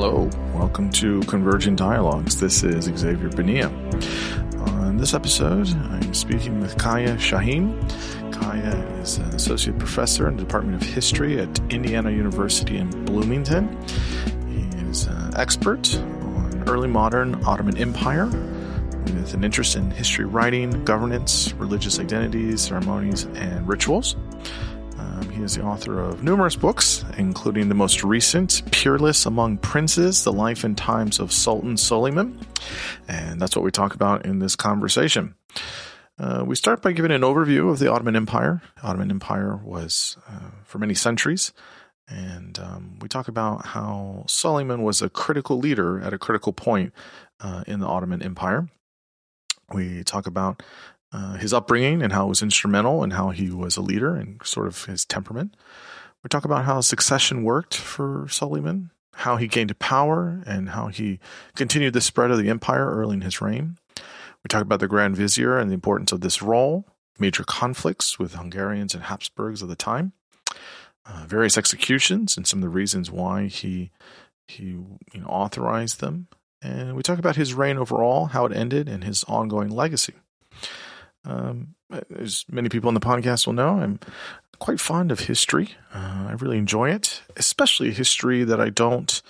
Hello, welcome to Converging Dialogues. This is Xavier Benia. On this episode, I'm speaking with Kaya Sahin. Kaya is an associate professor in the Department of History at Indiana University in Bloomington. He is an expert on early modern Ottoman Empire with an interest in history writing, governance, religious identities, ceremonies, and rituals. He is the author of numerous books, including the most recent, Peerless Among Princes, The Life and Times of Sultan Suleiman. And that's what we talk about in this conversation. We start by giving an overview of the Ottoman Empire. The Ottoman Empire was for many centuries. And we talk about how Suleiman was a critical leader at a critical point in the Ottoman Empire. We talk about his upbringing and how it was instrumental and how he was a leader and sort of his temperament. We talk about how succession worked for Suleiman, how he gained power, and how he continued the spread of the empire early in his reign. We talk about the Grand Vizier and the importance of this role, major conflicts with Hungarians and Habsburgs of the time, various executions and some of the reasons why he authorized them. And we talk about his reign overall, how it ended, and his ongoing legacy. As many people on the podcast will know, I'm quite fond of history. I really enjoy it, especially history that I don't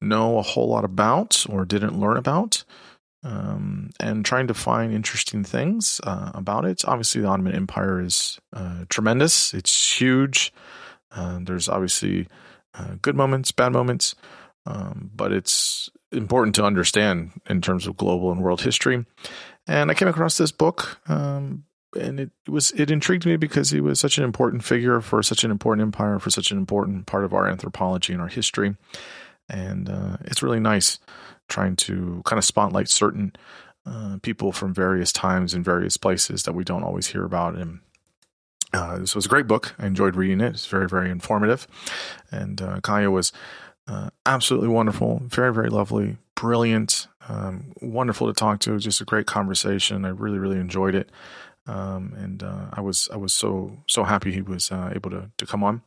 know a whole lot about or didn't learn about, and trying to find interesting things about it. Obviously, the Ottoman Empire is tremendous. It's huge. There's obviously good moments, bad moments, but it's important to understand in terms of global and world history. And I came across this book, and it intrigued me because he was such an important figure for such an important empire, for such an important part of our anthropology and our history. And it's really nice trying to kind of spotlight certain people from various times and various places that we don't always hear about. And this was a great book. I enjoyed reading it. It's very, very informative. And Kaya was absolutely wonderful, very, very lovely, brilliant, wonderful to talk to. Just a great conversation. I really, really enjoyed it, and I was so happy he was able to come on.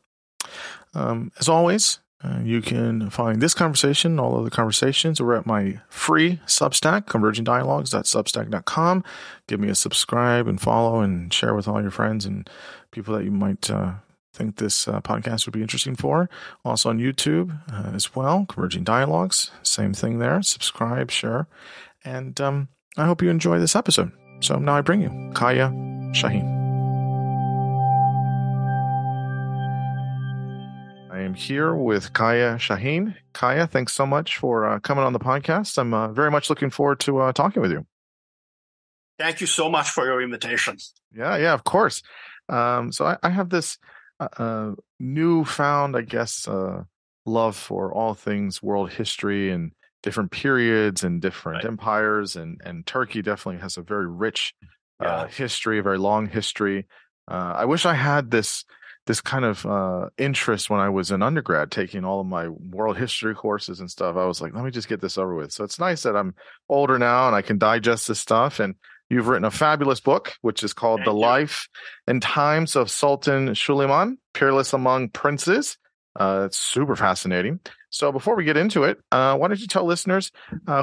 As always, you can find this conversation, all other conversations, over at my free Substack, convergingdialogues.substack.com. Give me a subscribe and follow and share with all your friends and people that you might think this podcast would be interesting for. Also on YouTube as well, Converging Dialogues, same thing there. Subscribe, share, and I hope you enjoy this episode. So now I bring you Kaya Sahin. I am here with Kaya Sahin. Kaya, thanks so much for coming on the podcast. I'm very much looking forward to talking with you. Thank you so much for your invitation. Yeah, of course. So I have this newfound, I guess, love for all things world history and different periods and different empires. And Turkey definitely has a very rich history, a very long history. I wish I had this kind of interest when I was an undergrad, taking all of my world history courses and stuff. I was like, let me just get this over with. So it's nice that I'm older now and I can digest this stuff. And you've written a fabulous book, which is called The Life and Times of Sultan Suleiman, Peerless Among Princes. It's super fascinating. So before we get into it, why don't you tell listeners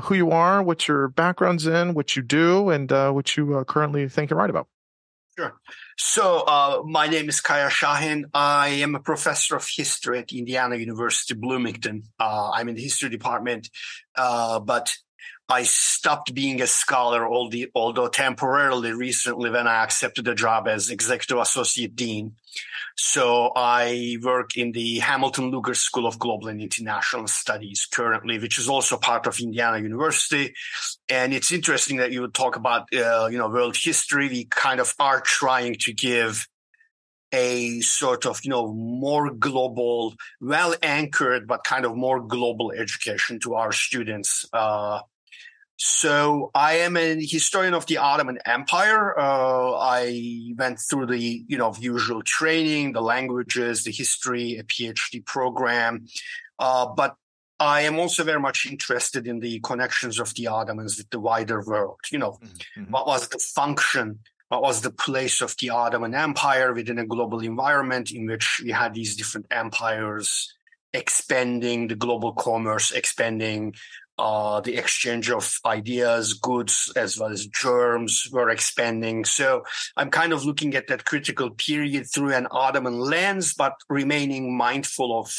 who you are, what your background's in, what you do, and what you currently think and write about. Sure. So my name is Kaya Sahin. I am a professor of history at Indiana University, Bloomington. I'm in the history department, but I stopped being a scholar, although temporarily recently when I accepted a job as executive associate dean. So I work in the Hamilton Lugar School of Global and International Studies currently, which is also part of Indiana University. And it's interesting that you would talk about, world history. We kind of are trying to give a sort of, more global, well anchored, but kind of more global education to our students. So I am a historian of the Ottoman Empire. I went through the, usual training, the languages, the history, a PhD program. But I am also very much interested in the connections of the Ottomans with the wider world. What was the function? What was the place of the Ottoman Empire within a global environment in which we had these different empires expanding the global commerce, expanding the exchange of ideas, goods, as well as germs were expanding. So I'm kind of looking at that critical period through an Ottoman lens, but remaining mindful of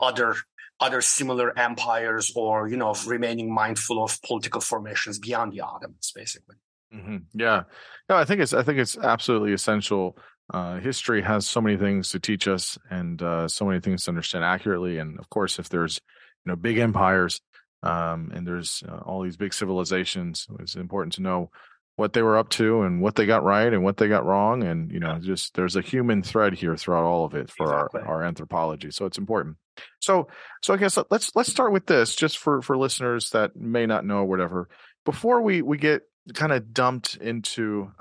other similar empires, or, you know, remaining mindful of political formations beyond the Ottomans, basically. Mm-hmm. Yeah. No, I think it's absolutely essential. History has so many things to teach us, and so many things to understand accurately. And of course, if there's, you know, big empires, and there's all these big civilizations, it's important to know what they were up to and what they got right and what they got wrong. And, you know, just there's a human thread here throughout all of it for exactly. our anthropology. So it's important. So I guess let's start with this, just for listeners that may not know, whatever, before we get kind of dumped into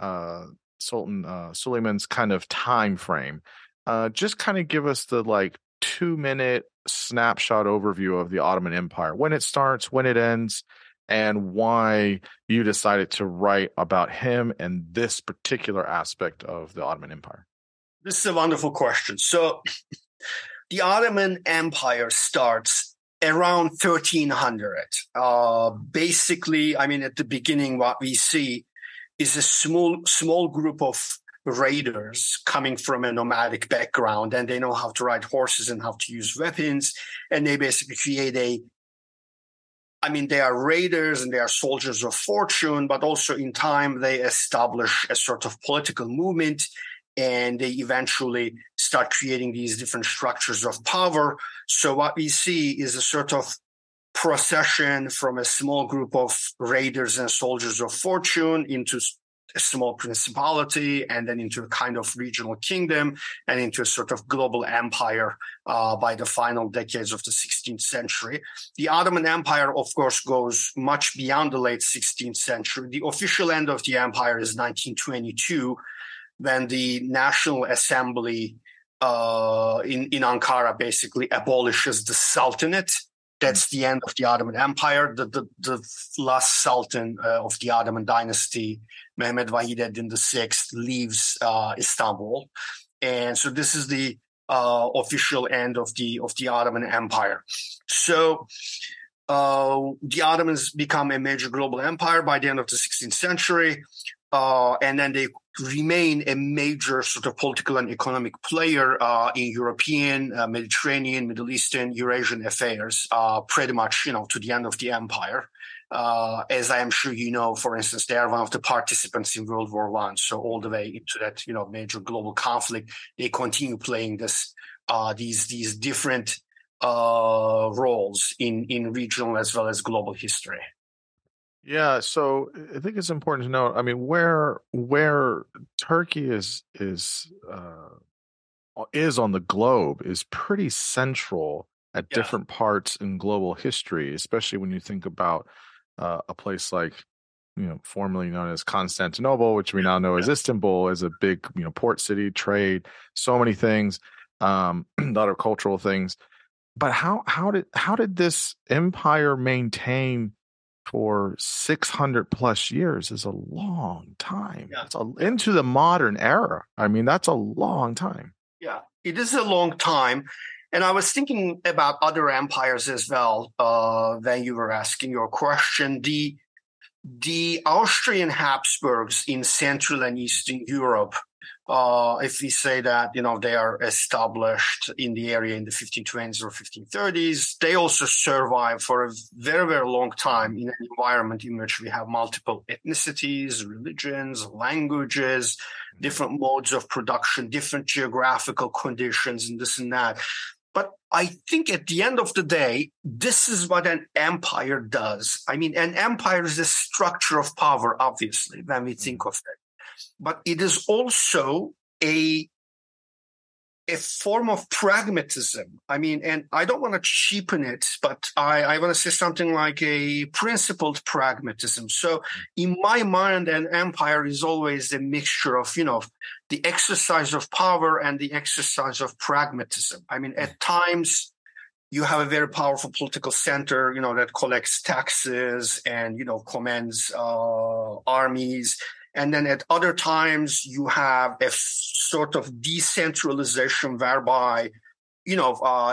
Sultan Suleiman's kind of time frame, just kind of give us the 2-minute snapshot overview of the Ottoman Empire, when it starts, when it ends, and why you decided to write about him and this particular aspect of the Ottoman Empire. This is a wonderful question. So the Ottoman Empire starts around 1300. Basically, I mean, at the beginning, what we see is a small group of raiders coming from a nomadic background, and they know how to ride horses and how to use weapons. And they basically create they are raiders and they are soldiers of fortune, but also in time they establish a sort of political movement, and they eventually start creating these different structures of power. So what we see is a sort of procession from a small group of raiders and soldiers of fortune into a small principality, and then into a kind of regional kingdom, and into a sort of global empire by the final decades of the 16th century. The Ottoman Empire, of course, goes much beyond the late 16th century. The official end of the empire is 1922, when the National Assembly in Ankara basically abolishes the Sultanate. That's the end of the Ottoman Empire. The last Sultan of the Ottoman dynasty, Mehmed Vahideddin VI, leaves Istanbul, and so this is the official end of the Ottoman Empire. So the Ottomans become a major global empire by the end of the 16th century, and then they remain a major sort of political and economic player in European, Mediterranean, Middle Eastern, Eurasian affairs, pretty much, you know, to the end of the empire. As I am sure you know, for instance, they are one of the participants in World War I. So all the way into that, you know, major global conflict, they continue playing this these different roles in regional as well as global history. Yeah, so I think it's important to note, I mean, where Turkey is on the globe is pretty central at different parts in global history, especially when you think about a place like, you know, formerly known as Constantinople, which we now know as Istanbul, as a big, you know, port city, trade, so many things, a lot of cultural things. But how did this empire maintain for 600 plus years? Is a long time. Yeah. It's into the modern era. I mean, that's a long time. Yeah, it is a long time. And I was thinking about other empires as well when you were asking your question. The Austrian Habsburgs in Central and Eastern Europe, if we say that, you know, they are established in the area in the 1520s or 1530s, they also survive for a very, very long time in an environment in which we have multiple ethnicities, religions, languages, different modes of production, different geographical conditions, and this and that. But I think at the end of the day, this is what an empire does. I mean, an empire is a structure of power, obviously, when we think of it. But it is also a form of pragmatism. I mean, and I don't want to cheapen it, but I want to say something like a principled pragmatism. So in my mind, an empire is always a mixture of, you know, the exercise of power and the exercise of pragmatism. I mean, at times you have a very powerful political center, you know, that collects taxes and, you know, commands armies. And then at other times, you have a sort of decentralization whereby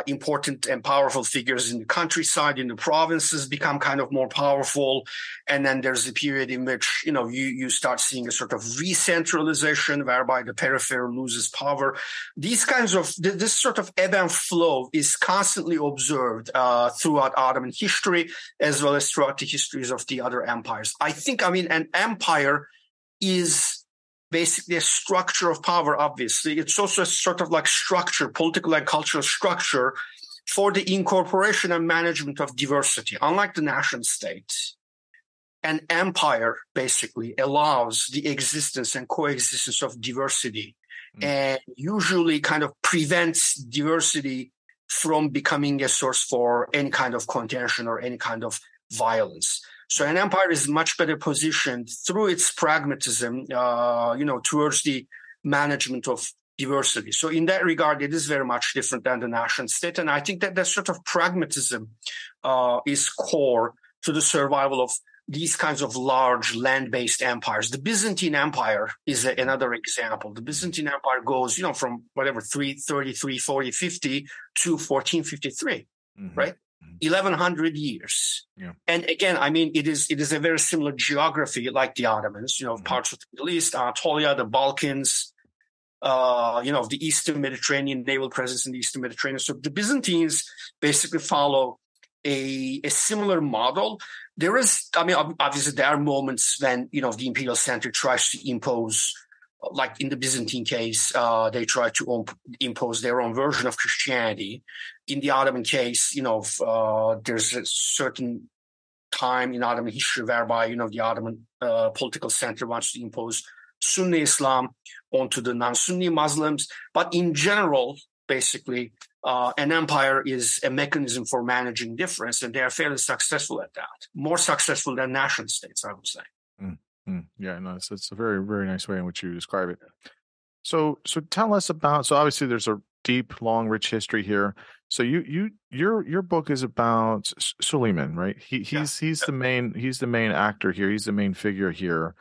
important and powerful figures in the countryside, in the provinces, become kind of more powerful. And then there's a period in which, you start seeing a sort of re-centralization whereby the periphery loses power. These kinds of, this sort of ebb and flow is constantly observed throughout Ottoman history, as well as throughout the histories of the other empires. I mean, an empire is basically a structure of power, obviously. It's also a sort of like structure, political and cultural structure for the incorporation and management of diversity. Unlike the nation state, an empire basically allows the existence and coexistence of diversity and usually kind of prevents diversity from becoming a source for any kind of contention or any kind of violence. So an empire is much better positioned through its pragmatism, towards the management of diversity. So in that regard, it is very much different than the nation state. And I think that that sort of pragmatism is core to the survival of these kinds of large land-based empires. The Byzantine Empire is another example. The Byzantine Empire goes, from whatever, 333, 40, 50 to 1453, right? 1,100 years. Yeah. And again, I mean, it is a very similar geography like the Ottomans, parts of the Middle East, Anatolia, the Balkans, the Eastern Mediterranean, naval presence in the Eastern Mediterranean. So the Byzantines basically follow a similar model. There is, I mean, obviously there are moments when, the imperial center tries to impose, like in the Byzantine case, they try to impose their own version of Christianity. In the Ottoman case, there's a certain time in Ottoman history whereby, the Ottoman political center wants to impose Sunni Islam onto the non-Sunni Muslims. But in general, basically, an empire is a mechanism for managing difference, and they are fairly successful at that, more successful than nation states, I would say. Yeah, no, it's a very, very nice way in which you describe it. So tell us about. So obviously, there's a deep, long, rich history here. So your book is about Suleiman, right? He's the main actor here. He's the main figure here.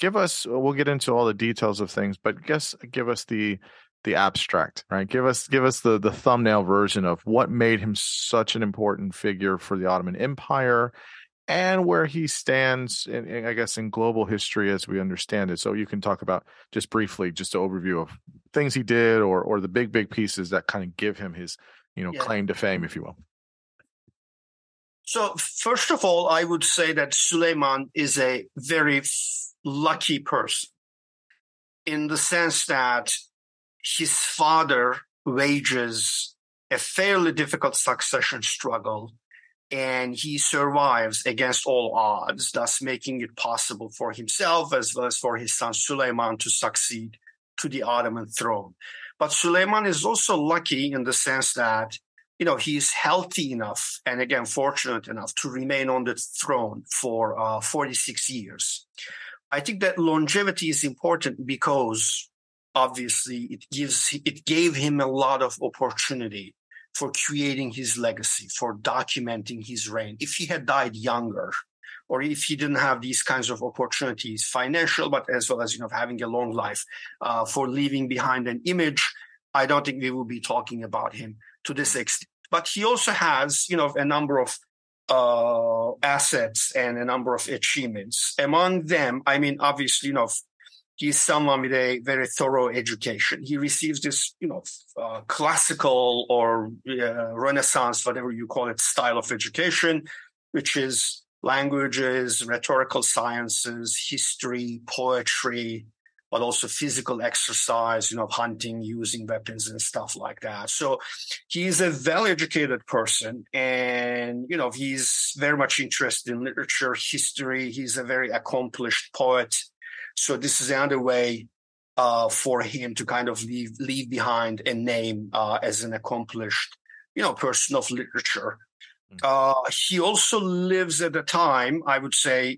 Give us. We'll get into all the details of things, but give us the abstract, right? Give us the thumbnail version of what made him such an important figure for the Ottoman Empire, and where he stands, in, I guess, in global history as we understand it. So you can talk about, just briefly, just an overview of things he did or the big pieces that kind of give him his, claim to fame, if you will. So first of all, I would say that Suleiman is a very lucky person in the sense that his father wages a fairly difficult succession struggle, and he survives against all odds, thus making it possible for himself as well as for his son Suleiman to succeed to the Ottoman throne. But Suleiman is also lucky in the sense that, he is healthy enough and, again, fortunate enough to remain on the throne for 46 years. I think that longevity is important because, obviously, it gave him a lot of opportunity for creating his legacy, for documenting his reign. If he had died younger, or if he didn't have these kinds of opportunities, financial, but as well as, having a long life, for leaving behind an image, I don't think we will be talking about him to this extent. But he also has, a number of assets and a number of achievements. Among them, I mean, obviously, he's someone with a very thorough education. He receives this, classical or Renaissance, whatever you call it, style of education, which is languages, rhetorical sciences, history, poetry, but also physical exercise, hunting, using weapons and stuff like that. So he's a well-educated person, and, he's very much interested in literature, history. He's a very accomplished poet. So this is another way for him to kind of leave behind a name as an accomplished, person of literature. He also lives at a time, I would say,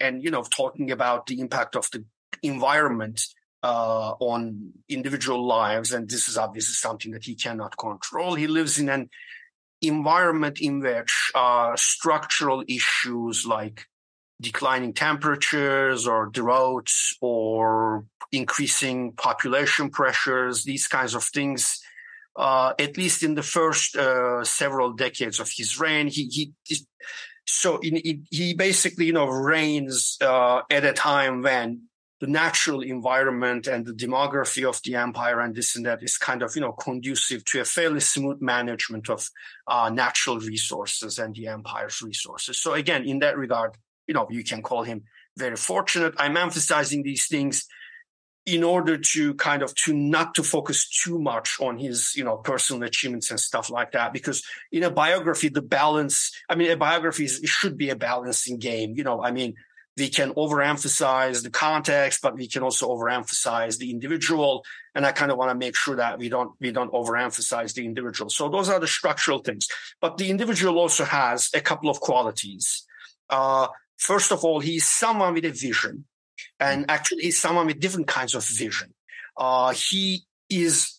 talking about the impact of the environment on individual lives, and this is obviously something that he cannot control. He lives in an environment in which structural issues like declining temperatures or droughts or increasing population pressures, these kinds of things at least in the first several decades of his reign. He basically, reigns at a time when the natural environment and the demography of the empire and this and that is kind of, conducive to a fairly smooth management of natural resources and the empire's resources. So again, in that regard, you can call him very fortunate. I'm emphasizing these things in order to not to focus too much on his, personal achievements and stuff like that, because in a biography, a biography should be a balancing game. We can overemphasize the context, but we can also overemphasize the individual. And I kind of want to make sure that we don't overemphasize the individual. So those are the structural things. But the individual also has a couple of qualities. First of all, he's someone with a vision. And actually, he's someone with different kinds of vision. He is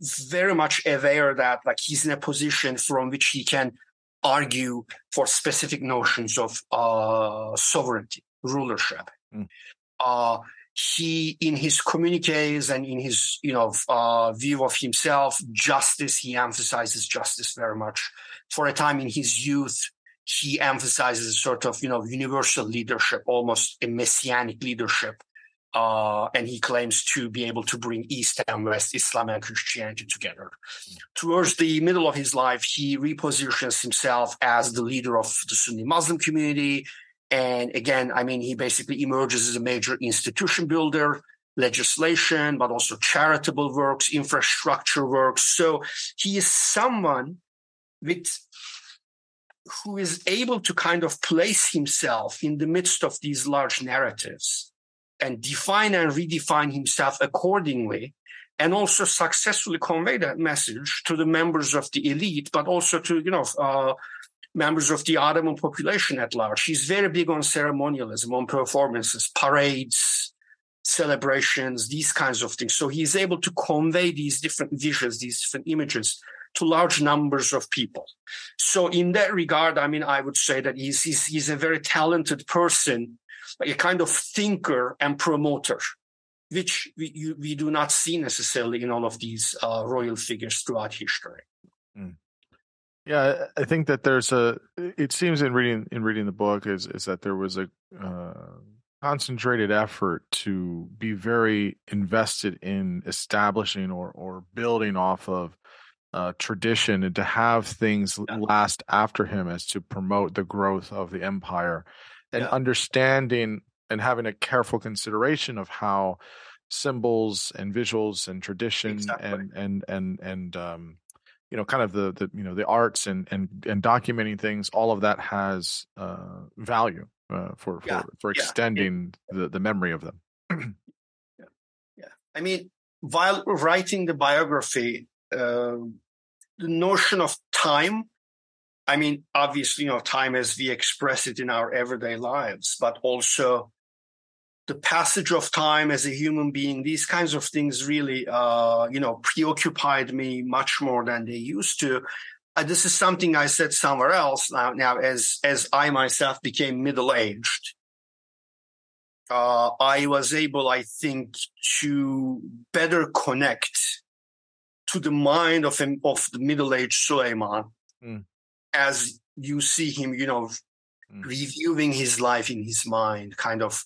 very much aware that, he's in a position from which he can argue for specific notions of sovereignty, rulership. Mm. He, in his communiques and in his, view of himself, justice. He emphasizes justice very much. For a time in his youth, he emphasizes a sort of, universal leadership, almost a messianic leadership. And he claims to be able to bring East and West, Islam and Christianity together. Mm. Towards the middle of his life, he repositions himself as the leader of the Sunni Muslim community. And again, he basically emerges as a major institution builder, legislation, but also charitable works, infrastructure works. So he is someone who is able to kind of place himself in the midst of these large narratives and define and redefine himself accordingly, and also successfully convey that message to the members of the elite, but also to, members of the Ottoman population at large. He's very big on ceremonialism, on performances, parades, celebrations, these kinds of things. So he's able to convey these different visions, these different images to large numbers of people. So in that regard, I would say that he's a very talented person, a kind of thinker and promoter, which we do not see necessarily in all of these royal figures throughout history. Mm. Yeah, I think that it seems in reading the book is that there was a concentrated effort to be very invested in establishing or building off of tradition, and to have things last after him as to promote the growth of the empire. And understanding and having a careful consideration of how symbols and visuals and tradition and kind of the the arts and documenting things, all of that has value for extending the memory of them. While writing the biography, the notion of time. Obviously, time as we express it in our everyday lives, but also the passage of time as a human being, these kinds of things really, preoccupied me much more than they used to. This is something I said somewhere else. Now as I myself became middle-aged, I was able, I think, to better connect to the mind of the middle-aged Suleiman. Mm. As you see him, reviewing his life in his mind, kind of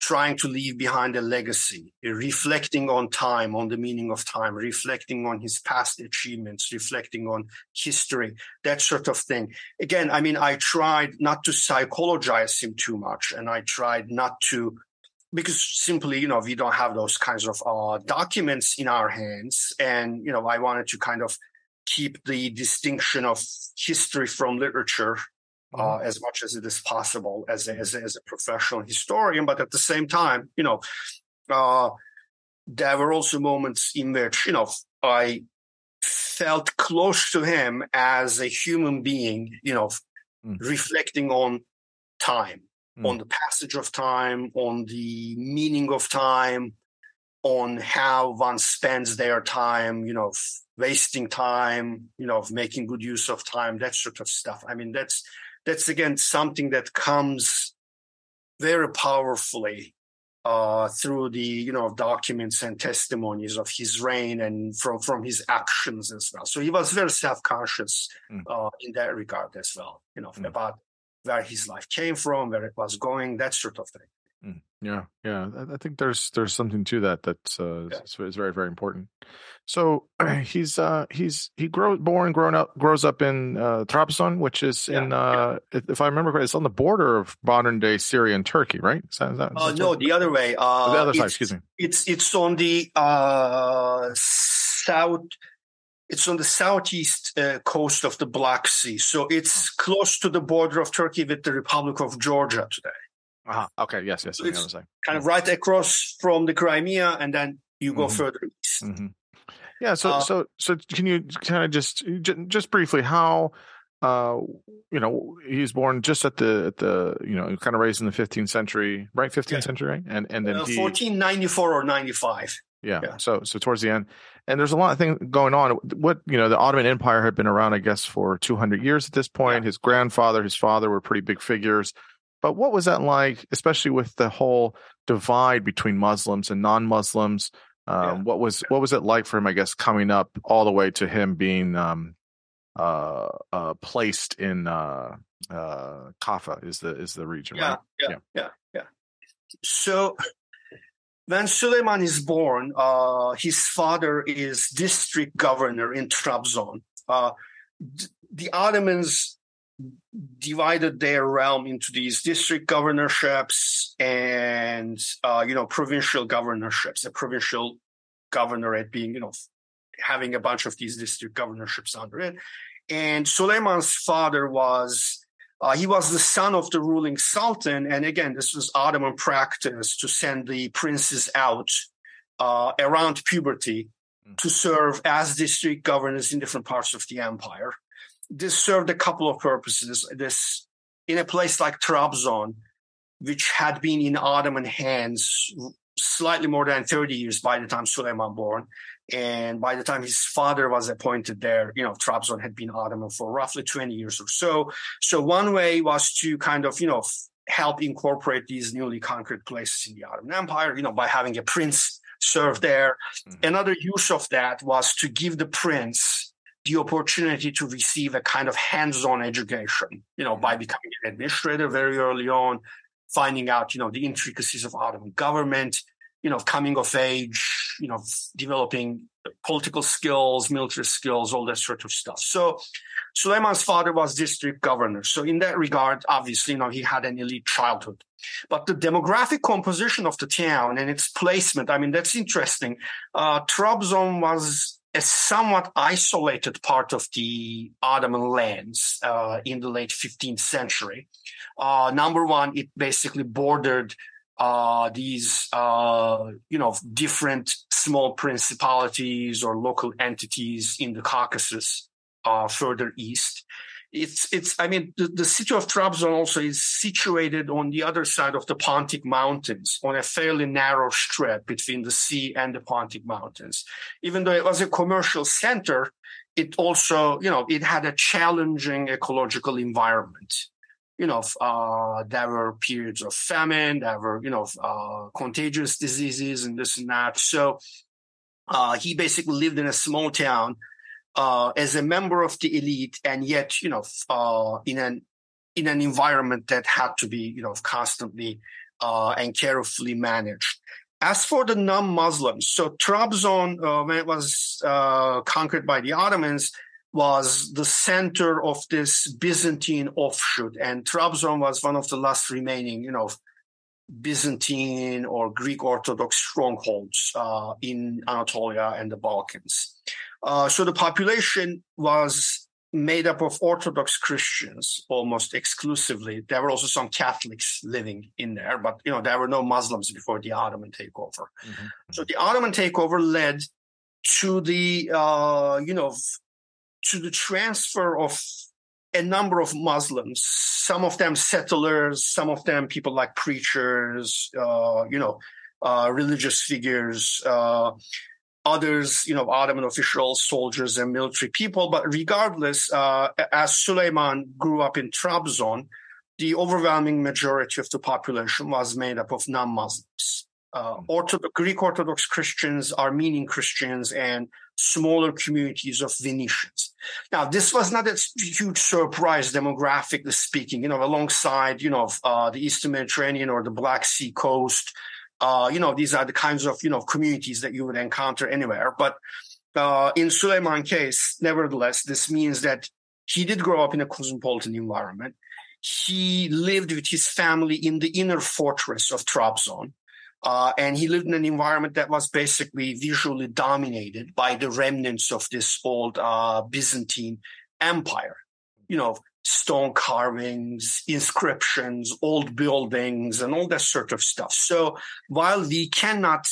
trying to leave behind a legacy, reflecting on time, on the meaning of time, reflecting on his past achievements, reflecting on history, that sort of thing. Again, I tried not to psychologize him too much, and I tried not to, because simply, we don't have those kinds of documents in our hands, and, I wanted to kind of keep the distinction of history from literature as much as it is possible as a professional historian. But at the same time, there were also moments in which, I felt close to him as a human being, reflecting on time, on the passage of time, on the meaning of time, on how one spends their time, wasting time, making good use of time, that sort of stuff. That's again something that comes very powerfully through the, documents and testimonies of his reign and from his actions as well. So he was very self-conscious in that regard as well, about where his life came from, where it was going, that sort of thing. Yeah. I think there's something to that is very, very important. So he grows up in Trabzon, which is if I remember correctly, it's on the border of modern day Syria and Turkey, right? No, the other way. The other side, excuse me. It's on the south. It's on the southeast coast of the Black Sea, so it's close to the border of Turkey with the Republic of Georgia today. Okay. Yes. So it's kind of right across from the Crimea, and then you go further east. Yeah. So can you kind of just briefly how he's born just at the kind of raised in the 15th century, right? 15th century, right? And then 1494 or 95. Yeah. So towards the end, and there's a lot of things going on. What the Ottoman Empire had been around, I guess, for 200 years at this point. Yeah. His grandfather, his father were pretty big figures. But what was that like, especially with the whole divide between Muslims and non-Muslims? What was it like for him? I guess coming up all the way to him being placed in Kaffa is the region, right? Yeah. So. When Suleiman is born, his father is district governor in Trabzon. The Ottomans divided their realm into these district governorships and, provincial governorships. A provincial governorate being, having a bunch of these district governorships under it. And Suleiman's father was... he was the son of the ruling sultan, and again, this was Ottoman practice to send the princes out around puberty to serve as district governors in different parts of the empire. This served a couple of purposes. This, in a place like Trabzon, which had been in Ottoman hands slightly more than 30 years by the time Suleiman born, and by the time his father was appointed there, Trabzon had been Ottoman for roughly 20 years or so. So one way was to kind of, help incorporate these newly conquered places in the Ottoman Empire, by having a prince serve there. Mm-hmm. Another use of that was to give the prince the opportunity to receive a kind of hands-on education, by becoming an administrator very early on, finding out, the intricacies of Ottoman government, coming of age, developing political skills, military skills, all that sort of stuff. So Suleiman's father was district governor. So in that regard, obviously, he had an elite childhood. But the demographic composition of the town and its placement, I mean, that's interesting. Trabzon was a somewhat isolated part of the Ottoman lands in the late 15th century. Number one, it basically bordered these, different small principalities or local entities in the Caucasus further east. The city of Trabzon also is situated on the other side of the Pontic Mountains, on a fairly narrow strip between the sea and the Pontic Mountains. Even though it was a commercial center, it also, it had a challenging ecological environment. There were periods of famine, there were, contagious diseases and this and that. So he basically lived in a small town as a member of the elite, and yet, in an environment that had to be, constantly and carefully managed. As for the non-Muslims, so Trabzon, when it was conquered by the Ottomans, was the center of this Byzantine offshoot, and Trabzon was one of the last remaining, Byzantine or Greek Orthodox strongholds in Anatolia and the Balkans. So the population was made up of Orthodox Christians almost exclusively. There were also some Catholics living in there, but, there were no Muslims before the Ottoman takeover. Mm-hmm. So the Ottoman takeover led to the, to the transfer of a number of Muslims, some of them settlers, some of them people like preachers, religious figures, others, Ottoman officials, soldiers, and military people. But regardless, as Suleiman grew up in Trabzon, the overwhelming majority of the population was made up of non-Muslims. Greek Orthodox Christians, Armenian Christians, and smaller communities of Venetians. Now, this was not a huge surprise, demographically speaking, alongside, the Eastern Mediterranean or the Black Sea coast. These are the kinds of, communities that you would encounter anywhere. But in Suleiman's case, nevertheless, this means that he did grow up in a cosmopolitan environment. He lived with his family in the inner fortress of Trabzon. And he lived in an environment that was basically visually dominated by the remnants of this old Byzantine Empire. Stone carvings, inscriptions, old buildings, and all that sort of stuff. So while we cannot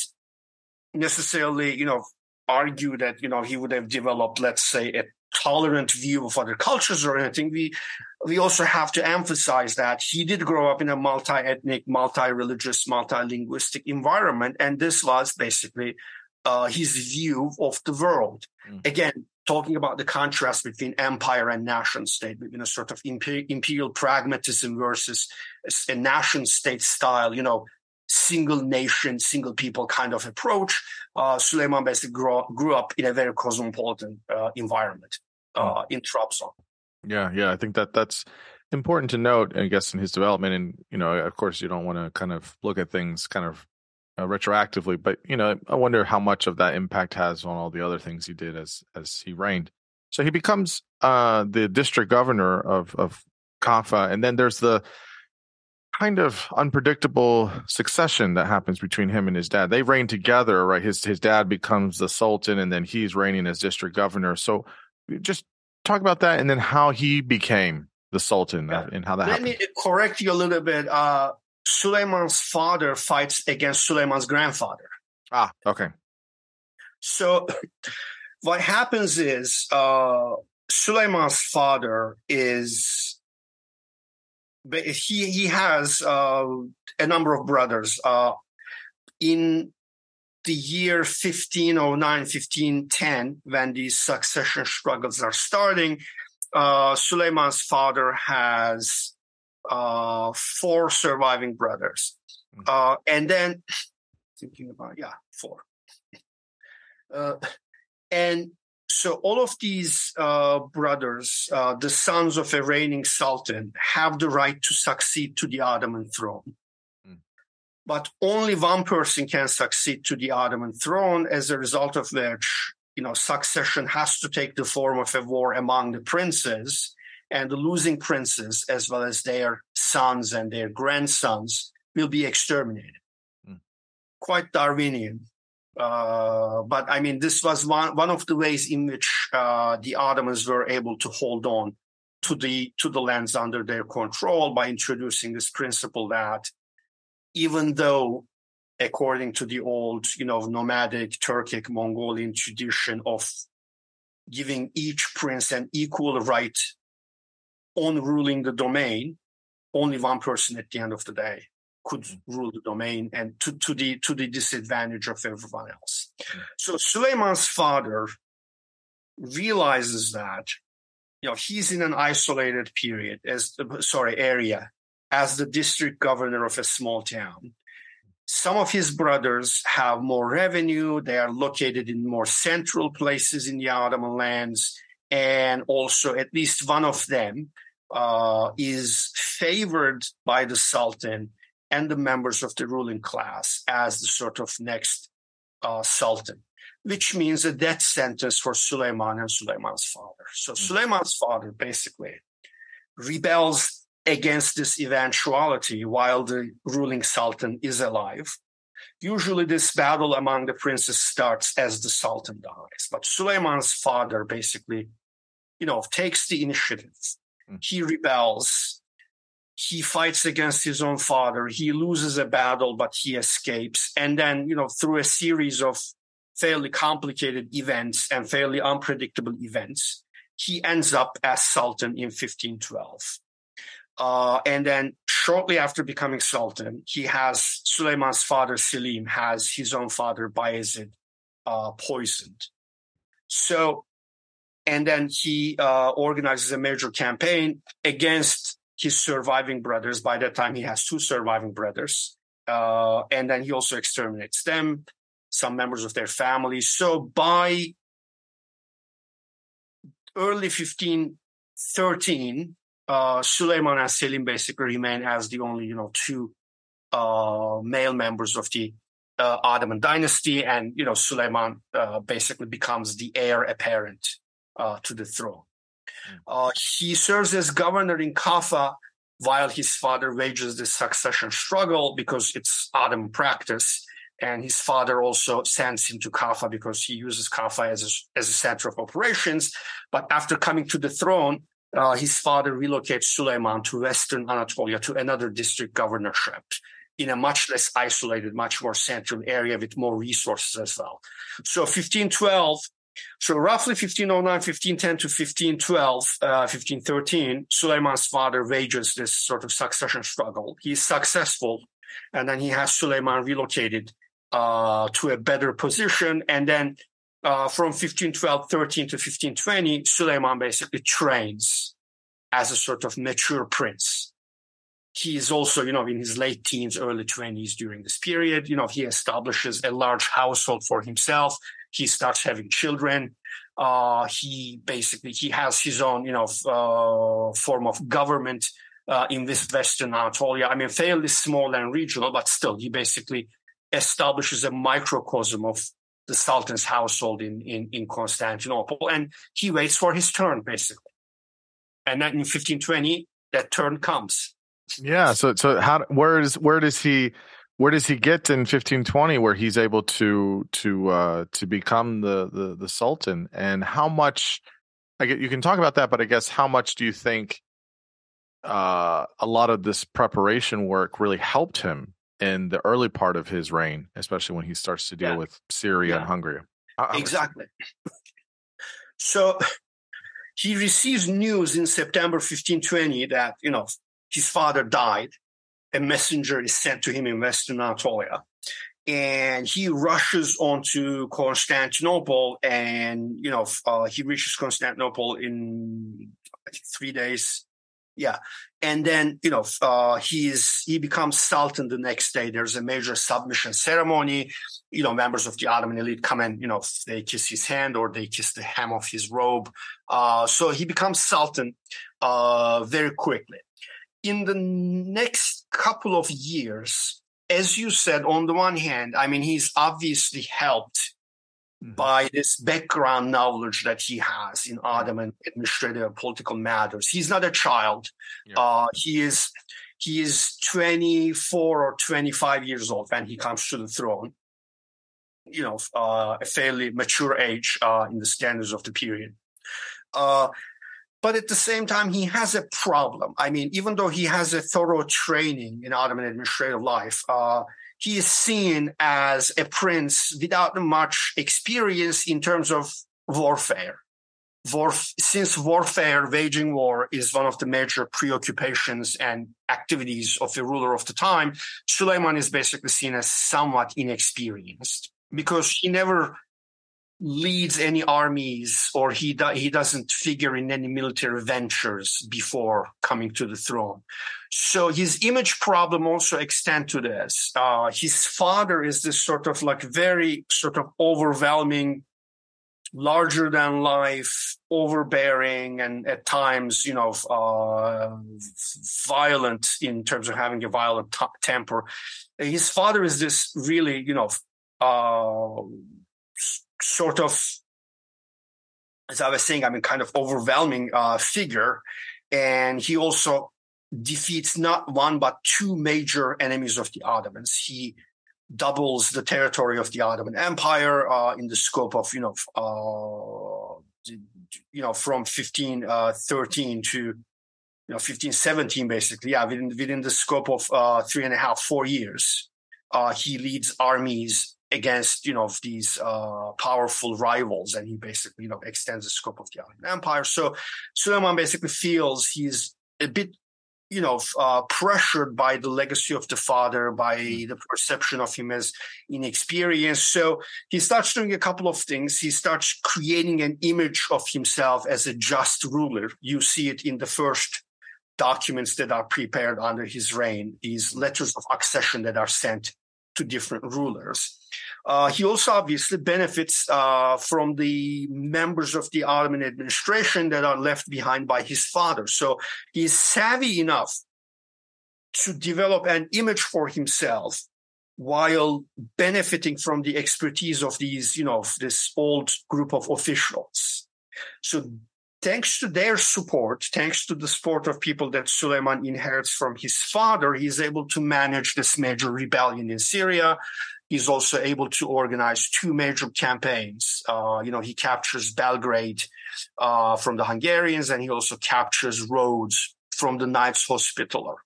necessarily, argue that, he would have developed, let's say, a tolerant view of other cultures or anything, we also have to emphasize that he did grow up in a multi-ethnic, multi-religious, multi-linguistic environment, and this was basically his view of the world. Mm. Again, talking about the contrast between empire and nation-state, between a sort of imperial pragmatism versus a nation-state style, single nation, single people kind of approach. Suleiman basically grew up in a very cosmopolitan environment in Trabzon. Yeah. I think that's important to note, I guess, in his development. And, of course, you don't want to kind of look at things kind of retroactively. But, I wonder how much of that impact has on all the other things he did as he reigned. So he becomes the district governor of Kaffa. And then there's the kind of unpredictable succession that happens between him and his dad. They reign together, right? His dad becomes the sultan, and then he's reigning as district governor. So just talk about that, and then how he became the sultan and how that happened. Let me correct you a little bit. Suleiman's father fights against Suleiman's grandfather. Ah, okay. So what happens is Suleiman's father is... But he has a number of brothers. In the year 1509, 1510, when these succession struggles are starting, Suleiman's father has four surviving brothers. Mm-hmm. Four. So all of these brothers, the sons of a reigning sultan, have the right to succeed to the Ottoman throne. Mm. But only one person can succeed to the Ottoman throne, as a result of which, succession has to take the form of a war among the princes, and the losing princes, as well as their sons and their grandsons, will be exterminated. Mm. Quite Darwinian. But I mean, this was one of the ways in which the Ottomans were able to hold on to the lands under their control, by introducing this principle that even though, according to the old, nomadic Turkic Mongolian tradition of giving each prince an equal right on ruling the domain, only one person at the end of the day could rule the domain, and to the disadvantage of everyone else. So Suleiman's father realizes that, he's in an isolated area as the district governor of a small town. Some of his brothers have more revenue. They are located in more central places in the Ottoman lands. And also at least one of them is favored by the Sultan and the members of the ruling class as the sort of next sultan, which means a death sentence for Suleiman and Suleiman's father. So Suleiman's father basically rebels against this eventuality while the ruling sultan is alive. Usually this battle among the princes starts as the sultan dies, but Suleiman's father basically, takes the initiative. He rebels. He fights against his own father. He loses a battle, but he escapes. And then, through a series of fairly complicated events and fairly unpredictable events, he ends up as Sultan in 1512. And then shortly after becoming Sultan, Suleiman's father, Selim, has his own father, Bayezid, poisoned. So, and then he organizes a major campaign against his surviving brothers. By that time, he has two surviving brothers, and then he also exterminates them, some members of their families. So by early 1513, Suleiman and Selim basically remain as the only, two male members of the Ottoman dynasty, and Suleiman basically becomes the heir apparent to the throne. He serves as governor in Kaffa while his father wages the succession struggle, because it's Ottoman practice, and his father also sends him to Kaffa because he uses Kaffa as a center of operations. But after coming to the throne, his father relocates Suleiman to Western Anatolia to another district governorship in a much less isolated, much more central area with more resources as well. So roughly 1509, 1510 to 1512, 1513, Suleiman's father wages this sort of succession struggle. He's successful, and then he has Suleiman relocated to a better position. And then from 1512, 13 to 1520, Suleiman basically trains as a sort of mature prince. He is also, in his late teens, early 20s during this period. He establishes a large household for himself. He starts having children. He has his own, form of government in this Western Anatolia. I mean, fairly small and regional, but still, he basically establishes a microcosm of the Sultan's household in Constantinople, and he waits for his turn, basically. And then in 1520, that turn comes. Yeah. So where does he get in 1520 where he's able to become the Sultan? And how much? I guess you can talk about that, but I guess how much do you think a lot of this preparation work really helped him in the early part of his reign, especially when he starts to deal with Syria and Hungary? Exactly. So he receives news in September 1520 that his father died. A messenger is sent to him in Western Anatolia, and he rushes on to Constantinople, and, he reaches Constantinople in 3 days. Yeah. And then, he becomes Sultan the next day. There's a major submission ceremony. Members of the Ottoman elite come and, they kiss his hand or they kiss the hem of his robe. So he becomes Sultan very quickly. In the next couple of years, as you said, on the one hand, I mean, he's obviously helped by this background knowledge that he has in Ottoman administrative and political matters. He's not a child. Yeah. He is 24 or 25 years old when he comes to the throne, a fairly mature age in the standards of the period. But at the same time, he has a problem. I mean, even though he has a thorough training in Ottoman administrative life, he is seen as a prince without much experience in terms of warfare. Waging war is one of the major preoccupations and activities of the ruler of the time, Suleiman is basically seen as somewhat inexperienced because he never leads any armies, or he doesn't figure in any military ventures before coming to the throne. So his image problem also extends to this. His father is this sort of very sort of overwhelming, larger than life, overbearing, and at times, violent in terms of having a violent temper. His father is this really, sort of, as I was saying, I mean, kind of overwhelming figure. And he also defeats not one, but two major enemies of the Ottomans. He doubles the territory of the Ottoman Empire in the scope of, from 1513 to, 1517, basically. Yeah, within the scope of 3.5-4 years, he leads armies against, these powerful rivals, and he basically, extends the scope of the Ottoman Empire. So Suleiman basically feels he's a bit, pressured by the legacy of the father, by the perception of him as inexperienced. So he starts doing a couple of things. He starts creating an image of himself as a just ruler. You see it in the first documents that are prepared under his reign, these letters of accession that are sent to different rulers. He also obviously benefits from the members of the Ottoman administration that are left behind by his father. So he is savvy enough to develop an image for himself while benefiting from the expertise of these, you know, this old group of officials. So thanks to their support, thanks to the support of people that Suleiman inherits from his father, he's able to manage this major rebellion in Syria. He's also able to organize two major campaigns. He captures Belgrade from the Hungarians, and he also captures Rhodes from the Knights Hospitaller.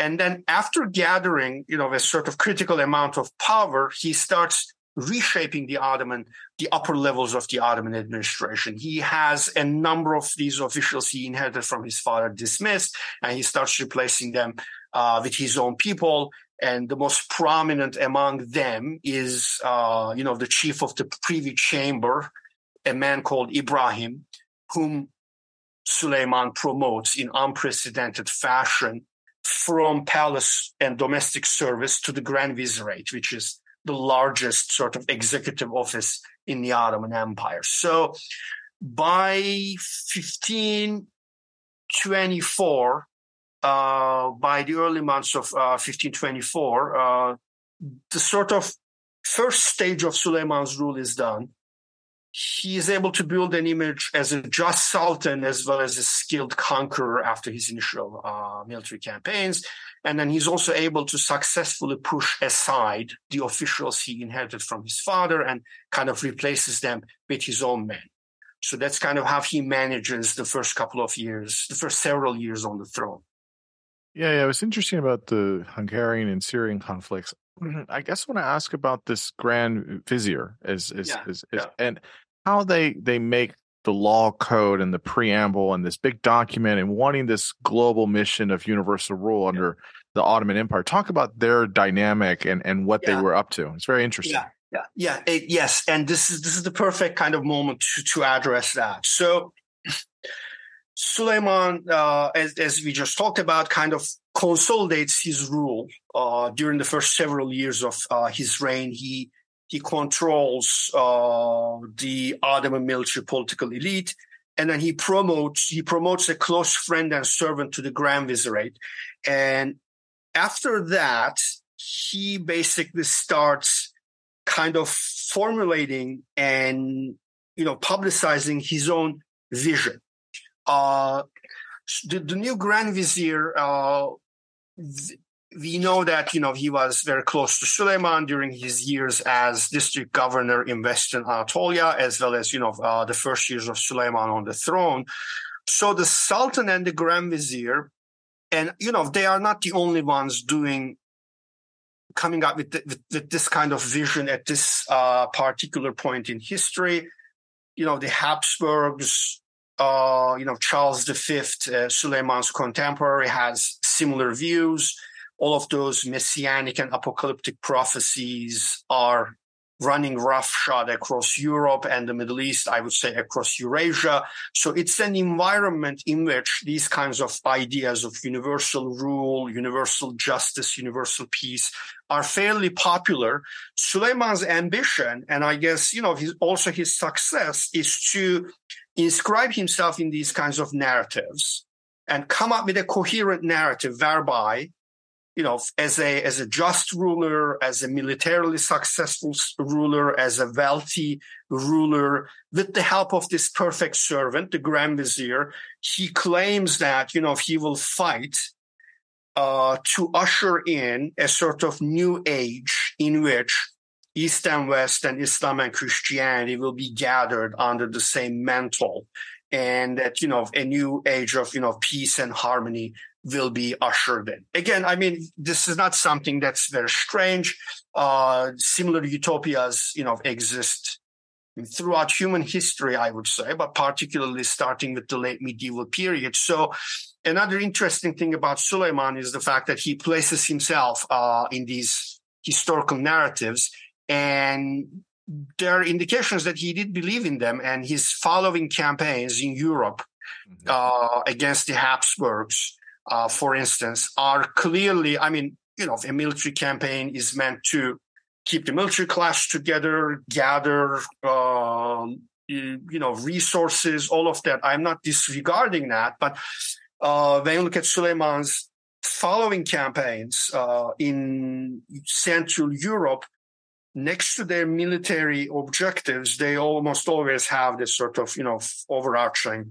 And then after gathering, a sort of critical amount of power, he starts reshaping the upper levels of the Ottoman administration. He has a number of these officials he inherited from his father dismissed, and he starts replacing them with his own people. And the most prominent among them is, the chief of the Privy Chamber, a man called Ibrahim, whom Suleiman promotes in unprecedented fashion from palace and domestic service to the Grand Vizierate, which is the largest sort of executive office in the Ottoman Empire. So by 1524, by the early months of 1524, the sort of first stage of Suleiman's rule is done. He is able to build an image as a just sultan as well as a skilled conqueror after his initial military campaigns. And then he's also able to successfully push aside the officials he inherited from his father and kind of replaces them with his own men. So that's kind of how he manages the first several years on the throne. Yeah, it was interesting about the Hungarian and Syrian conflicts. I guess I want to ask about this Grand Vizier and how they make the law code and the preamble and this big document and wanting this global mission of universal rule under the Ottoman Empire. Talk about their dynamic and what they were up to. It's very interesting. Yeah. And this is the perfect kind of moment to address that. So Suleiman, as we just talked about, kind of consolidates his rule during the first several years of his reign. He controls the Ottoman military political elite, and then he promotes a close friend and servant to the Grand Vizierate. And after that, he basically starts kind of formulating and publicizing his own vision. The new Grand Vizier, we know that he was very close to Suleiman during his years as district governor in Western Anatolia, as well as the first years of Suleiman on the throne. So the Sultan and the Grand Vizier, and they are not the only ones coming up with this kind of vision at this particular point in history. The Habsburgs, Charles V, Suleiman's contemporary, has similar views. All of those messianic and apocalyptic prophecies are running roughshod across Europe and the Middle East, I would say across Eurasia. So it's an environment in which these kinds of ideas of universal rule, universal justice, universal peace are fairly popular. Suleiman's ambition, and I guess, his success, is to inscribe himself in these kinds of narratives and come up with a coherent narrative whereby, as a just ruler, as a militarily successful ruler, as a wealthy ruler, with the help of this perfect servant, the Grand Vizier, he claims that, he will fight to usher in a sort of new age in which East and West and Islam and Christianity will be gathered under the same mantle, and that, a new age of, peace and harmony will be ushered in. Again, I mean, this is not something that's very strange. Similar utopias, exist throughout human history, I would say, but particularly starting with the late medieval period. So another interesting thing about Suleiman is the fact that he places himself in these historical narratives, and there are indications that he did believe in them, and his following campaigns in Europe against the Habsburgs for instance, are clearly, I mean, you know, a military campaign is meant to keep the military class together, gather, you know, resources, all of that. I'm not disregarding that. But when you look at Suleiman's following campaigns in Central Europe, next to their military objectives, they almost always have this sort of, you know, overarching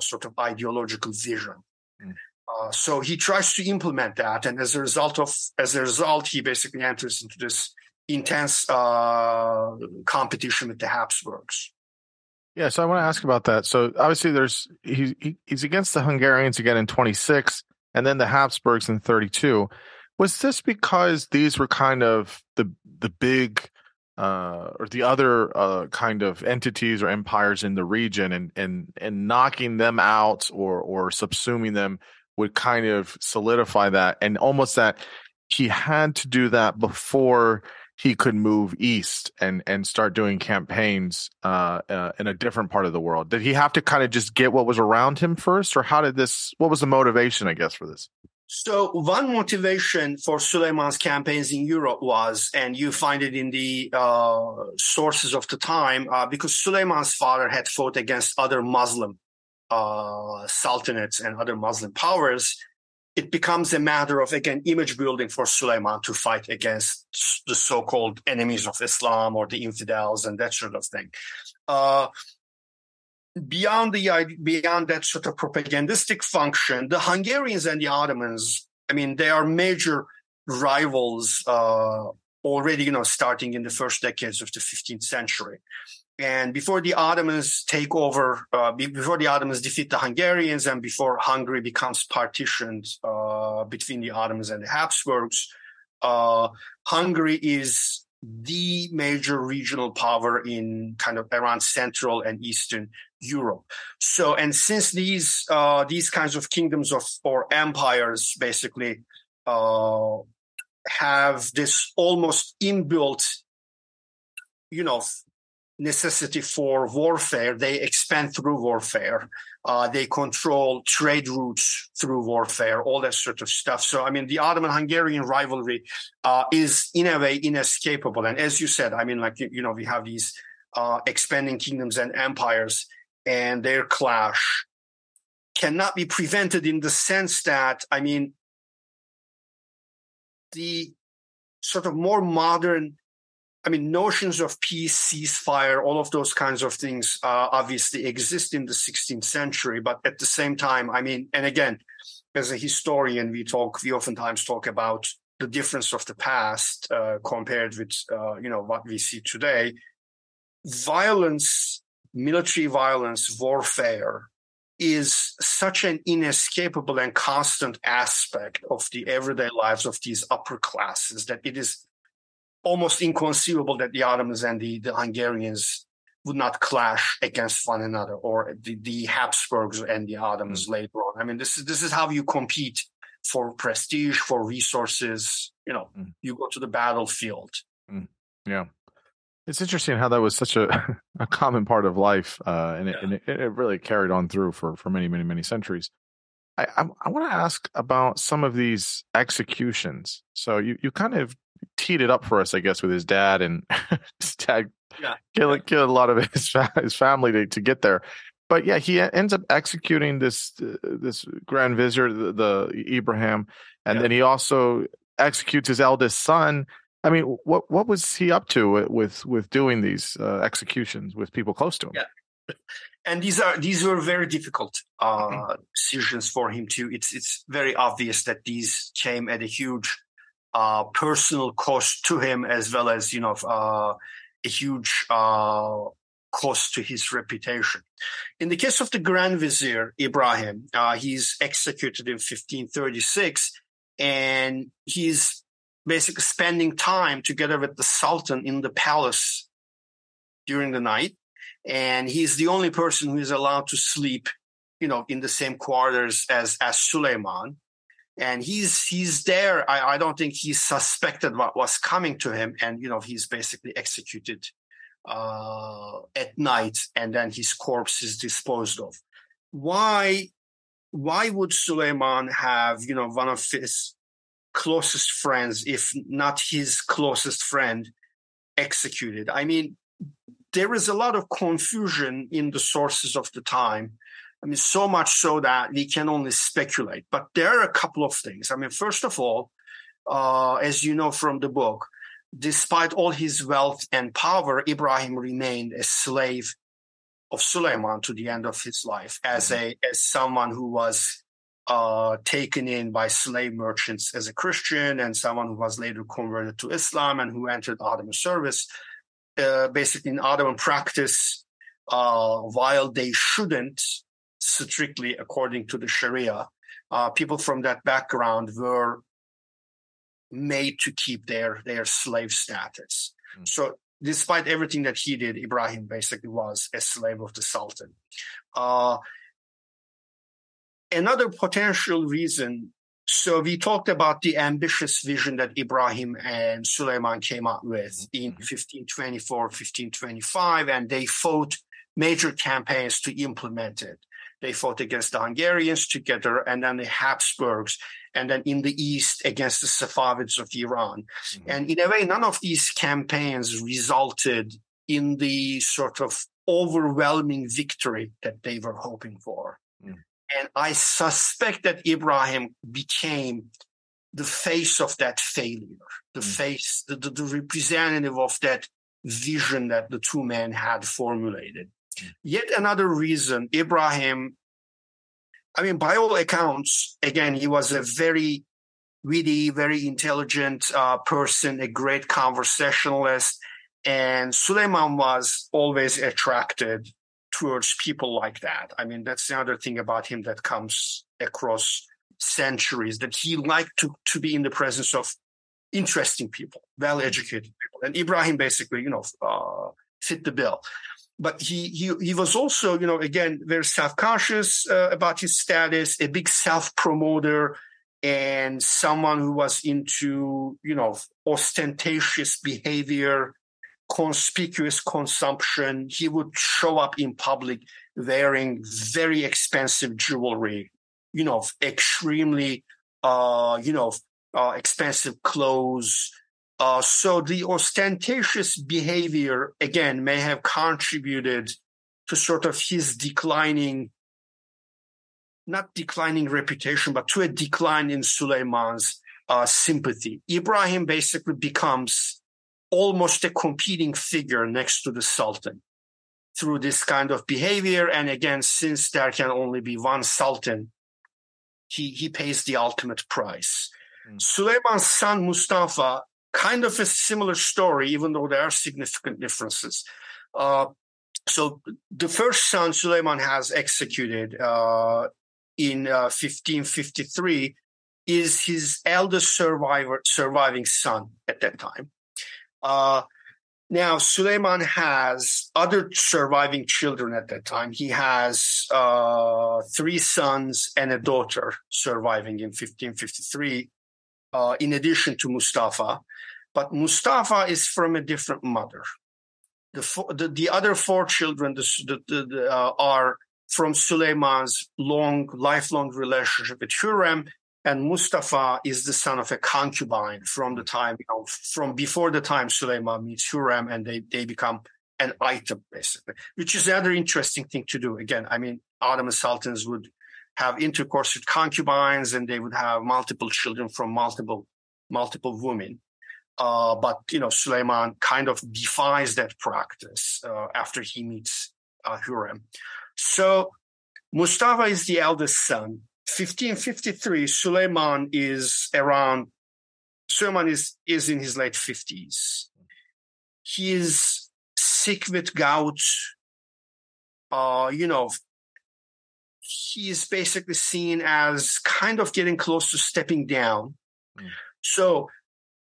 sort of ideological vision. Mm. So he tries to implement that, and as a result, he basically enters into this intense competition with the Habsburgs. Yeah, so I want to ask about that. So obviously, he's against the Hungarians again in 26, and then the Habsburgs in 32. Was this because these were kind of the big or the other kind of entities or empires in the region, and knocking them out or subsuming them would kind of solidify that, and almost that he had to do that before he could move east and start doing campaigns in a different part of the world? Did he have to kind of just get what was around him first, or how did this? What was the motivation, I guess, for this? So one motivation for Suleiman's campaigns in Europe was, and you find it in the sources of the time, because Suleiman's father had fought against other Muslim sultanates and other Muslim powers, it becomes a matter of, again, image building for Suleiman to fight against the so-called enemies of Islam or the infidels and that sort of thing. Beyond that sort of propagandistic function, the Hungarians and the Ottomans, I mean, they are major rivals already, you know, starting in the first decades of the 15th century. And before the Ottomans take over, before the Ottomans defeat the Hungarians, and before Hungary becomes partitioned between the Ottomans and the Habsburgs, Hungary is the major regional power in kind of around Central and Eastern Europe. So, and since these kinds of kingdoms or empires basically have this almost inbuilt, you know, necessity for warfare, they expand through warfare, they control trade routes through warfare, all that sort of stuff. So, I mean, the Ottoman-Hungarian rivalry is, in a way, inescapable. And as you said, I mean, like, you know, we have these expanding kingdoms and empires, and their clash cannot be prevented in the sense that, I mean, the sort of more modern, I mean, notions of peace, ceasefire, all of those kinds of things obviously exist in the 16th century. But at the same time, I mean, and again, as a historian, we oftentimes talk about the difference of the past compared with, you know, what we see today. Violence, military violence, warfare is such an inescapable and constant aspect of the everyday lives of these upper classes that it is almost inconceivable that the Ottomans and the Hungarians would not clash against one another, or the Habsburgs and the Ottomans later on. I mean, this is how you compete for prestige, for resources. You know, you go to the battlefield. Mm. Yeah, it's interesting how that was such a common part of life, and it really carried on through for many, many, many centuries. I want to ask about some of these executions. So you kind of teed it up for us, I guess, with his dad and his dad killed a lot of his family to get there. But yeah, he ends up executing this Grand Vizier, the Ibrahim, and then he also executes his eldest son. I mean, what was he up to with doing these executions with people close to him? Yeah. And these were very difficult decisions for him too. It's very obvious that these came at a huge personal cost to him, as well as, you know, a huge cost to his reputation. In the case of the Grand Vizier Ibrahim, he's executed in 1536, and he's basically spending time together with the Sultan in the palace during the night. And he's the only person who is allowed to sleep, you know, in the same quarters as Suleiman. And he's there. I don't think he suspected what was coming to him. And, you know, he's basically executed at night, and then his corpse is disposed of. Why why would Suleiman have, you know, one of his closest friends, if not his closest friend, executed? I mean, there is a lot of confusion in the sources of the time. I mean, so much so that we can only speculate. But there are a couple of things. I mean, first of all, as you know from the book, despite all his wealth and power, Ibrahim remained a slave of Suleiman to the end of his life, as someone who was taken in by slave merchants as a Christian, and someone who was later converted to Islam and who entered Ottoman service. Basically, in Ottoman practice, while they shouldn't, strictly according to the Sharia, people from that background were made to keep their slave status. Mm. So despite everything that he did, Ibrahim basically was a slave of the Sultan. Another potential reason, so we talked about the ambitious vision that Ibrahim and Suleiman came up with in 1524, 1525, and they fought major campaigns to implement it. They fought against the Hungarians together, and then the Habsburgs, and then in the east against the Safavids of Iran. Mm-hmm. And in a way, none of these campaigns resulted in the sort of overwhelming victory that they were hoping for. Mm-hmm. And I suspect that Ibrahim became the face of that failure, the face, the representative of that vision that the two men had formulated. Yet another reason, Ibrahim, I mean, by all accounts, again, he was a very witty, very intelligent person, a great conversationalist. And Suleiman was always attracted towards people like that. I mean, that's the other thing about him that comes across centuries, that he liked to be in the presence of interesting people, well-educated people. And Ibrahim basically, you know, fit the bill. But he was also, you know, again, very self-conscious about his status, a big self-promoter, and someone who was into, you know, ostentatious behavior, conspicuous consumption. He would show up in public wearing very expensive jewelry, you know, extremely, expensive clothes. So the ostentatious behavior, again, may have contributed to sort of his declining, not declining reputation, but to a decline in Suleiman's sympathy. Ibrahim basically becomes almost a competing figure next to the Sultan through this kind of behavior. And again, since there can only be one Sultan, he pays the ultimate price. Mm. Suleiman's son, Mustafa, kind of a similar story, even though there are significant differences. So the first son, Suleiman, has executed in 1553, is his eldest surviving son at that time. Now, Suleiman has other surviving children at that time. He has three sons and a daughter surviving in 1553, in addition to Mustafa. But Mustafa is from a different mother. The other four children are from Suleiman's lifelong relationship with Hürrem, and Mustafa is the son of a concubine from the time, you know, from before the time Suleiman meets Hürrem, and they become an item, basically, which is another interesting thing to do. Again, I mean, Ottoman sultans would have intercourse with concubines, and they would have multiple children from multiple women. But, you know, Suleiman kind of defies that practice after he meets Hürrem. So Mustafa is the eldest son. 1553, Suleiman is around, Suleiman is in his late 50s. He is sick with gout. He is basically seen as kind of getting close to stepping down. Mm. So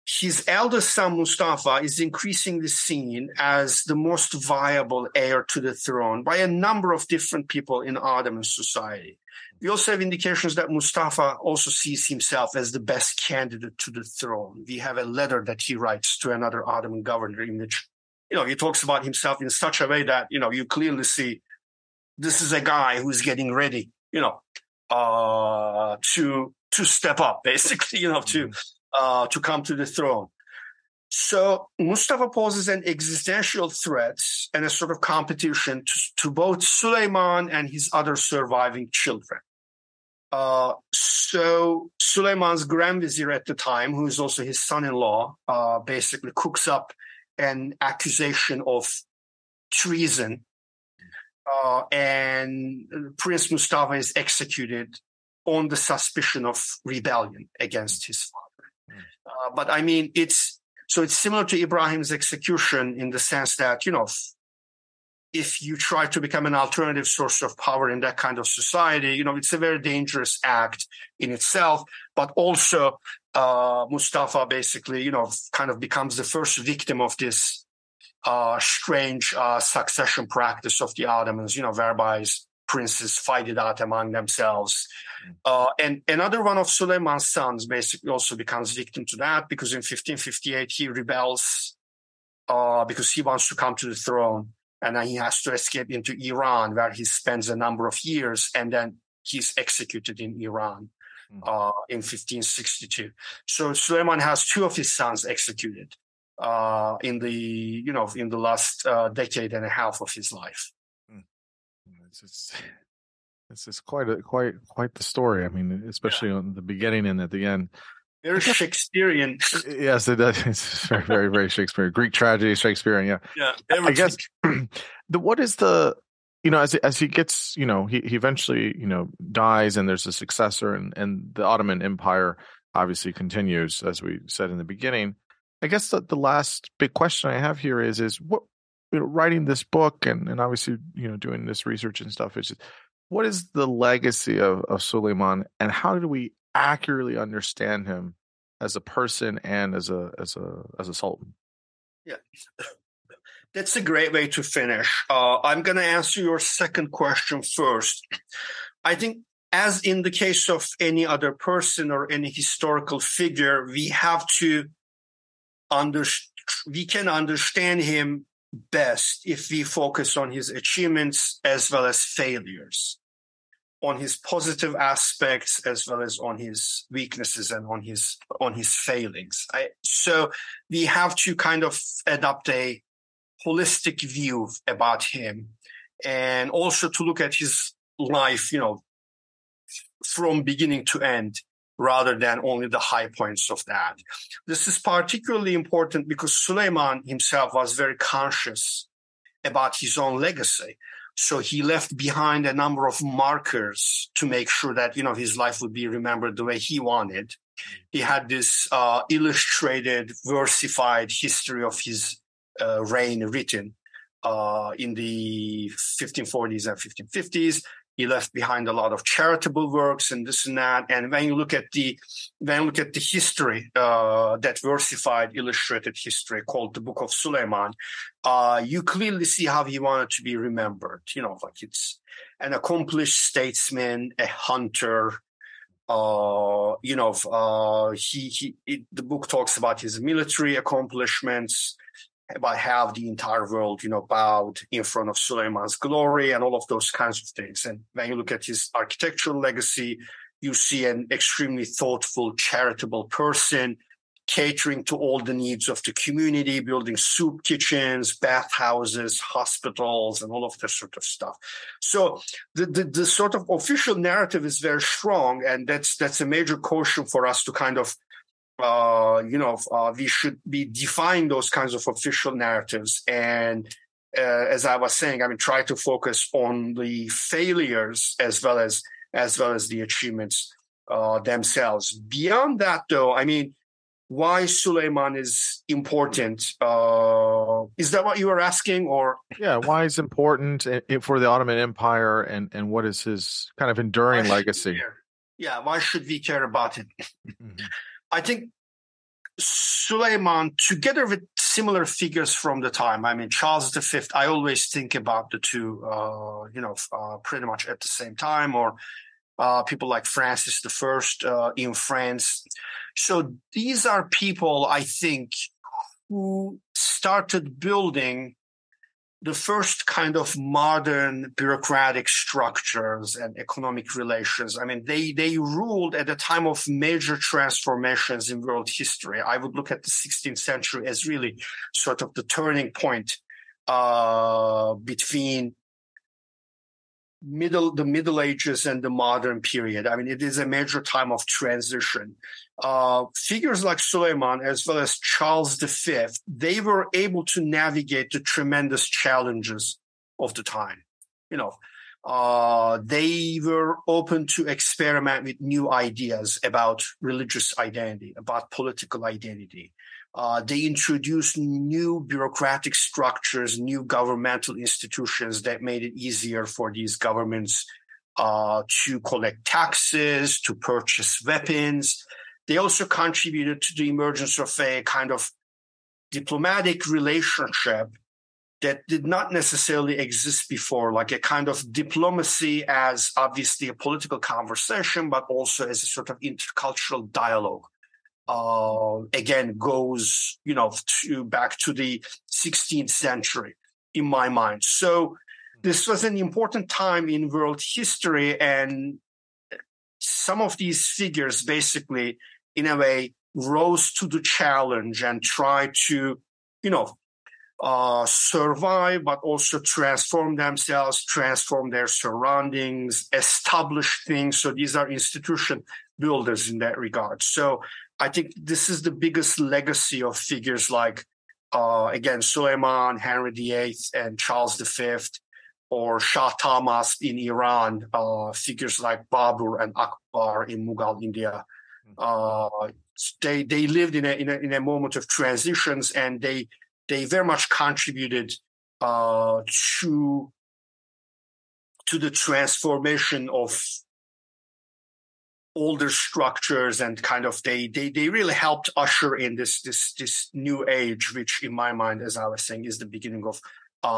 his eldest son, Mustafa, is increasingly seen as the most viable heir to the throne by a number of different people in Ottoman society. We also have indications that Mustafa also sees himself as the best candidate to the throne. We have a letter that he writes to another Ottoman governor in which, you know, he talks about himself in such a way that, you know, you clearly see this is a guy who's getting ready, you know, to step up, basically, to come to the throne. So Mustafa poses an existential threat and a sort of competition to both Suleiman and his other surviving children. So Suleiman's Grand Vizier at the time, who is also his son-in-law, basically cooks up an accusation of treason, and Prince Mustafa is executed on the suspicion of rebellion against his father. But I mean, it's similar to Ibrahim's execution in the sense that, if you try to become an alternative source of power in that kind of society, it's a very dangerous act in itself. But also, Mustafa basically, kind of becomes the first victim of this strange succession practice of the Ottomans, whereby princes fight it out among themselves. And another one of Suleiman's sons basically also becomes victim to that, because in 1558 he rebels because he wants to come to the throne. And then he has to escape into Iran, where he spends a number of years, and then he's executed in Iran in 1562. So Suleiman has two of his sons executed in the last decade and a half of his life. It's quite the story. I mean, especially on the beginning and at the end. Very Shakespearean. Yes, it does. It's very, very, very Shakespearean. Greek tragedy, Shakespearean. Yeah. I guess as he gets, he eventually, dies, and there's a successor, and the Ottoman Empire obviously continues, as we said in the beginning. I guess that the last big question I have here is what, writing this book and obviously, doing this research and stuff, what is the legacy of Suleiman, and how do we accurately understand him as a person and as a sultan? Yeah, that's a great way to finish. I'm going to answer your second question first. I think, as in the case of any other person or any historical figure, we can understand him best if we focus on his achievements as well as failures, on his positive aspects as well as on his weaknesses and on his failings. So we have to kind of adopt a holistic view about him, and also to look at his life, from beginning to end, rather than only the high points of that. This is particularly important because Suleiman himself was very conscious about his own legacy. So he left behind a number of markers to make sure that, his life would be remembered the way he wanted. He had this illustrated, versified history of his reign written in the 1540s and 1550s. He left behind a lot of charitable works and this and that. And when you look at the history, that versified illustrated history called the Book of Suleiman, you clearly see how he wanted to be remembered. It's an accomplished statesman, a hunter. The book talks about his military accomplishments, about how the entire world, bowed in front of Suleiman's glory and all of those kinds of things. And when you look at his architectural legacy, you see an extremely thoughtful, charitable person catering to all the needs of the community, building soup kitchens, bathhouses, hospitals, and all of this sort of stuff. So the sort of official narrative is very strong, and that's a major caution for us to kind of we should be defying those kinds of official narratives. And as I was saying, try to focus on the failures as well as the achievements themselves. Beyond that, though, why Suleiman is important? Is that what you were asking? Or yeah, why is important for the Ottoman Empire, and what is his kind of enduring legacy? Yeah, why should we care about it? I think Suleiman, together with similar figures from the time, Charles V, I always think about the two, pretty much at the same time, or people like Francis I in France. So these are people, I think, who started building the first kind of modern bureaucratic structures and economic relations. I mean, they ruled at a time of major transformations in world history. I would look at the 16th century as really sort of the turning point between the Middle Ages and the modern period. I mean, it is a major time of transition. Figures like Suleiman, as well as Charles V, they were able to navigate the tremendous challenges of the time. You know, they were open to experiment with new ideas about religious identity, about political identity. They introduced new bureaucratic structures, new governmental institutions that made it easier for these governments to collect taxes, to purchase weapons. They also contributed to the emergence of a kind of diplomatic relationship that did not necessarily exist before, like a kind of diplomacy as obviously a political conversation, but also as a sort of intercultural dialogue. Again, goes, you know, back to the 16th century in my mind. So this was an important time in world history, and some of these figures basically, in a way, rose to the challenge and tried to, you know, survive, but also transform themselves, transform their surroundings, establish things. So these are institution builders in that regard. So I think this is the biggest legacy of figures like, again, Suleiman, Henry VIII, and Charles V, or Shah Tahmas in Iran, figures like Babur and Akbar in Mughal India. They lived in a moment of transitions, and they very much contributed to the transformation of older structures, and kind of they really helped usher in this new age, which in my mind, as I was saying, is the beginning of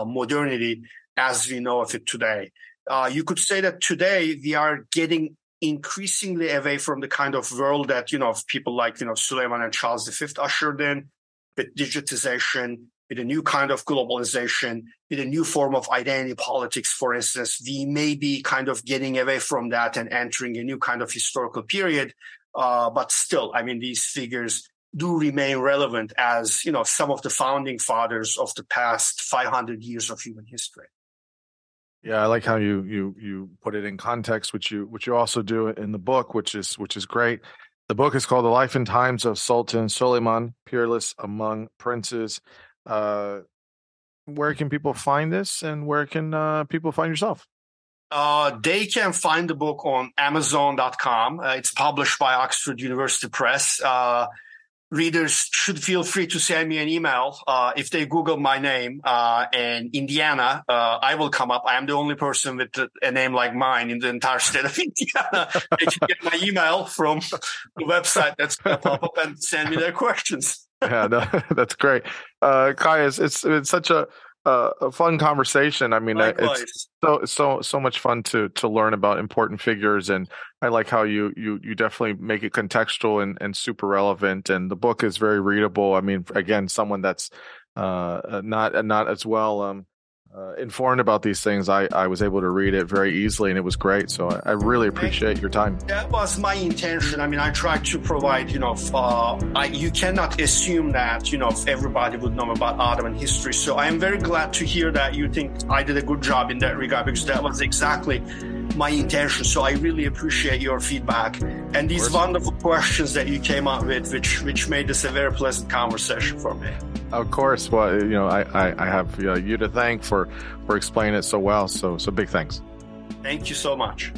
modernity as we know of it today. You could say that today we are getting increasingly away from the kind of world that, you know, people like, you know, Suleiman and Charles V ushered in, with digitization, with a new kind of globalization, with a new form of identity politics, for instance. We may be kind of getting away from that and entering a new kind of historical period. But still, I mean, these figures do remain relevant as, you know, some of the founding fathers of the past 500 years of human history. Yeah, I like how you put it in context, which you also do in the book, which is great. The book is called The Life and Times of Sultan Suleiman, Peerless Among Princes. Where can people find this, and where can people find yourself? They can find the book on Amazon.com. It's published by Oxford University Press. Readers should feel free to send me an email. If they Google my name and Indiana, I will come up. I am the only person with a name like mine in the entire state of Indiana. They can get my email from the website that's going to pop up and send me their questions. Yeah, no, that's great. Kaya, it's such a fun conversation. I mean, it's so much fun to learn about important figures, and I like how you definitely make it contextual and super relevant. And the book is very readable. I mean, again, someone that's not as well informed about these things, I was able to read it very easily, and it was great. So I really appreciate your time. That was my intention. I mean, I tried to provide, you know, you cannot assume that, you know, everybody would know about Ottoman history. So I am very glad to hear that you think I did a good job in that regard, because that was exactly my intention. So I really appreciate your feedback and these wonderful questions that you came up with, which made this a very pleasant conversation for me. Of course. Well, you know, I have you to thank for explaining it so well. So big thanks. Thank you so much.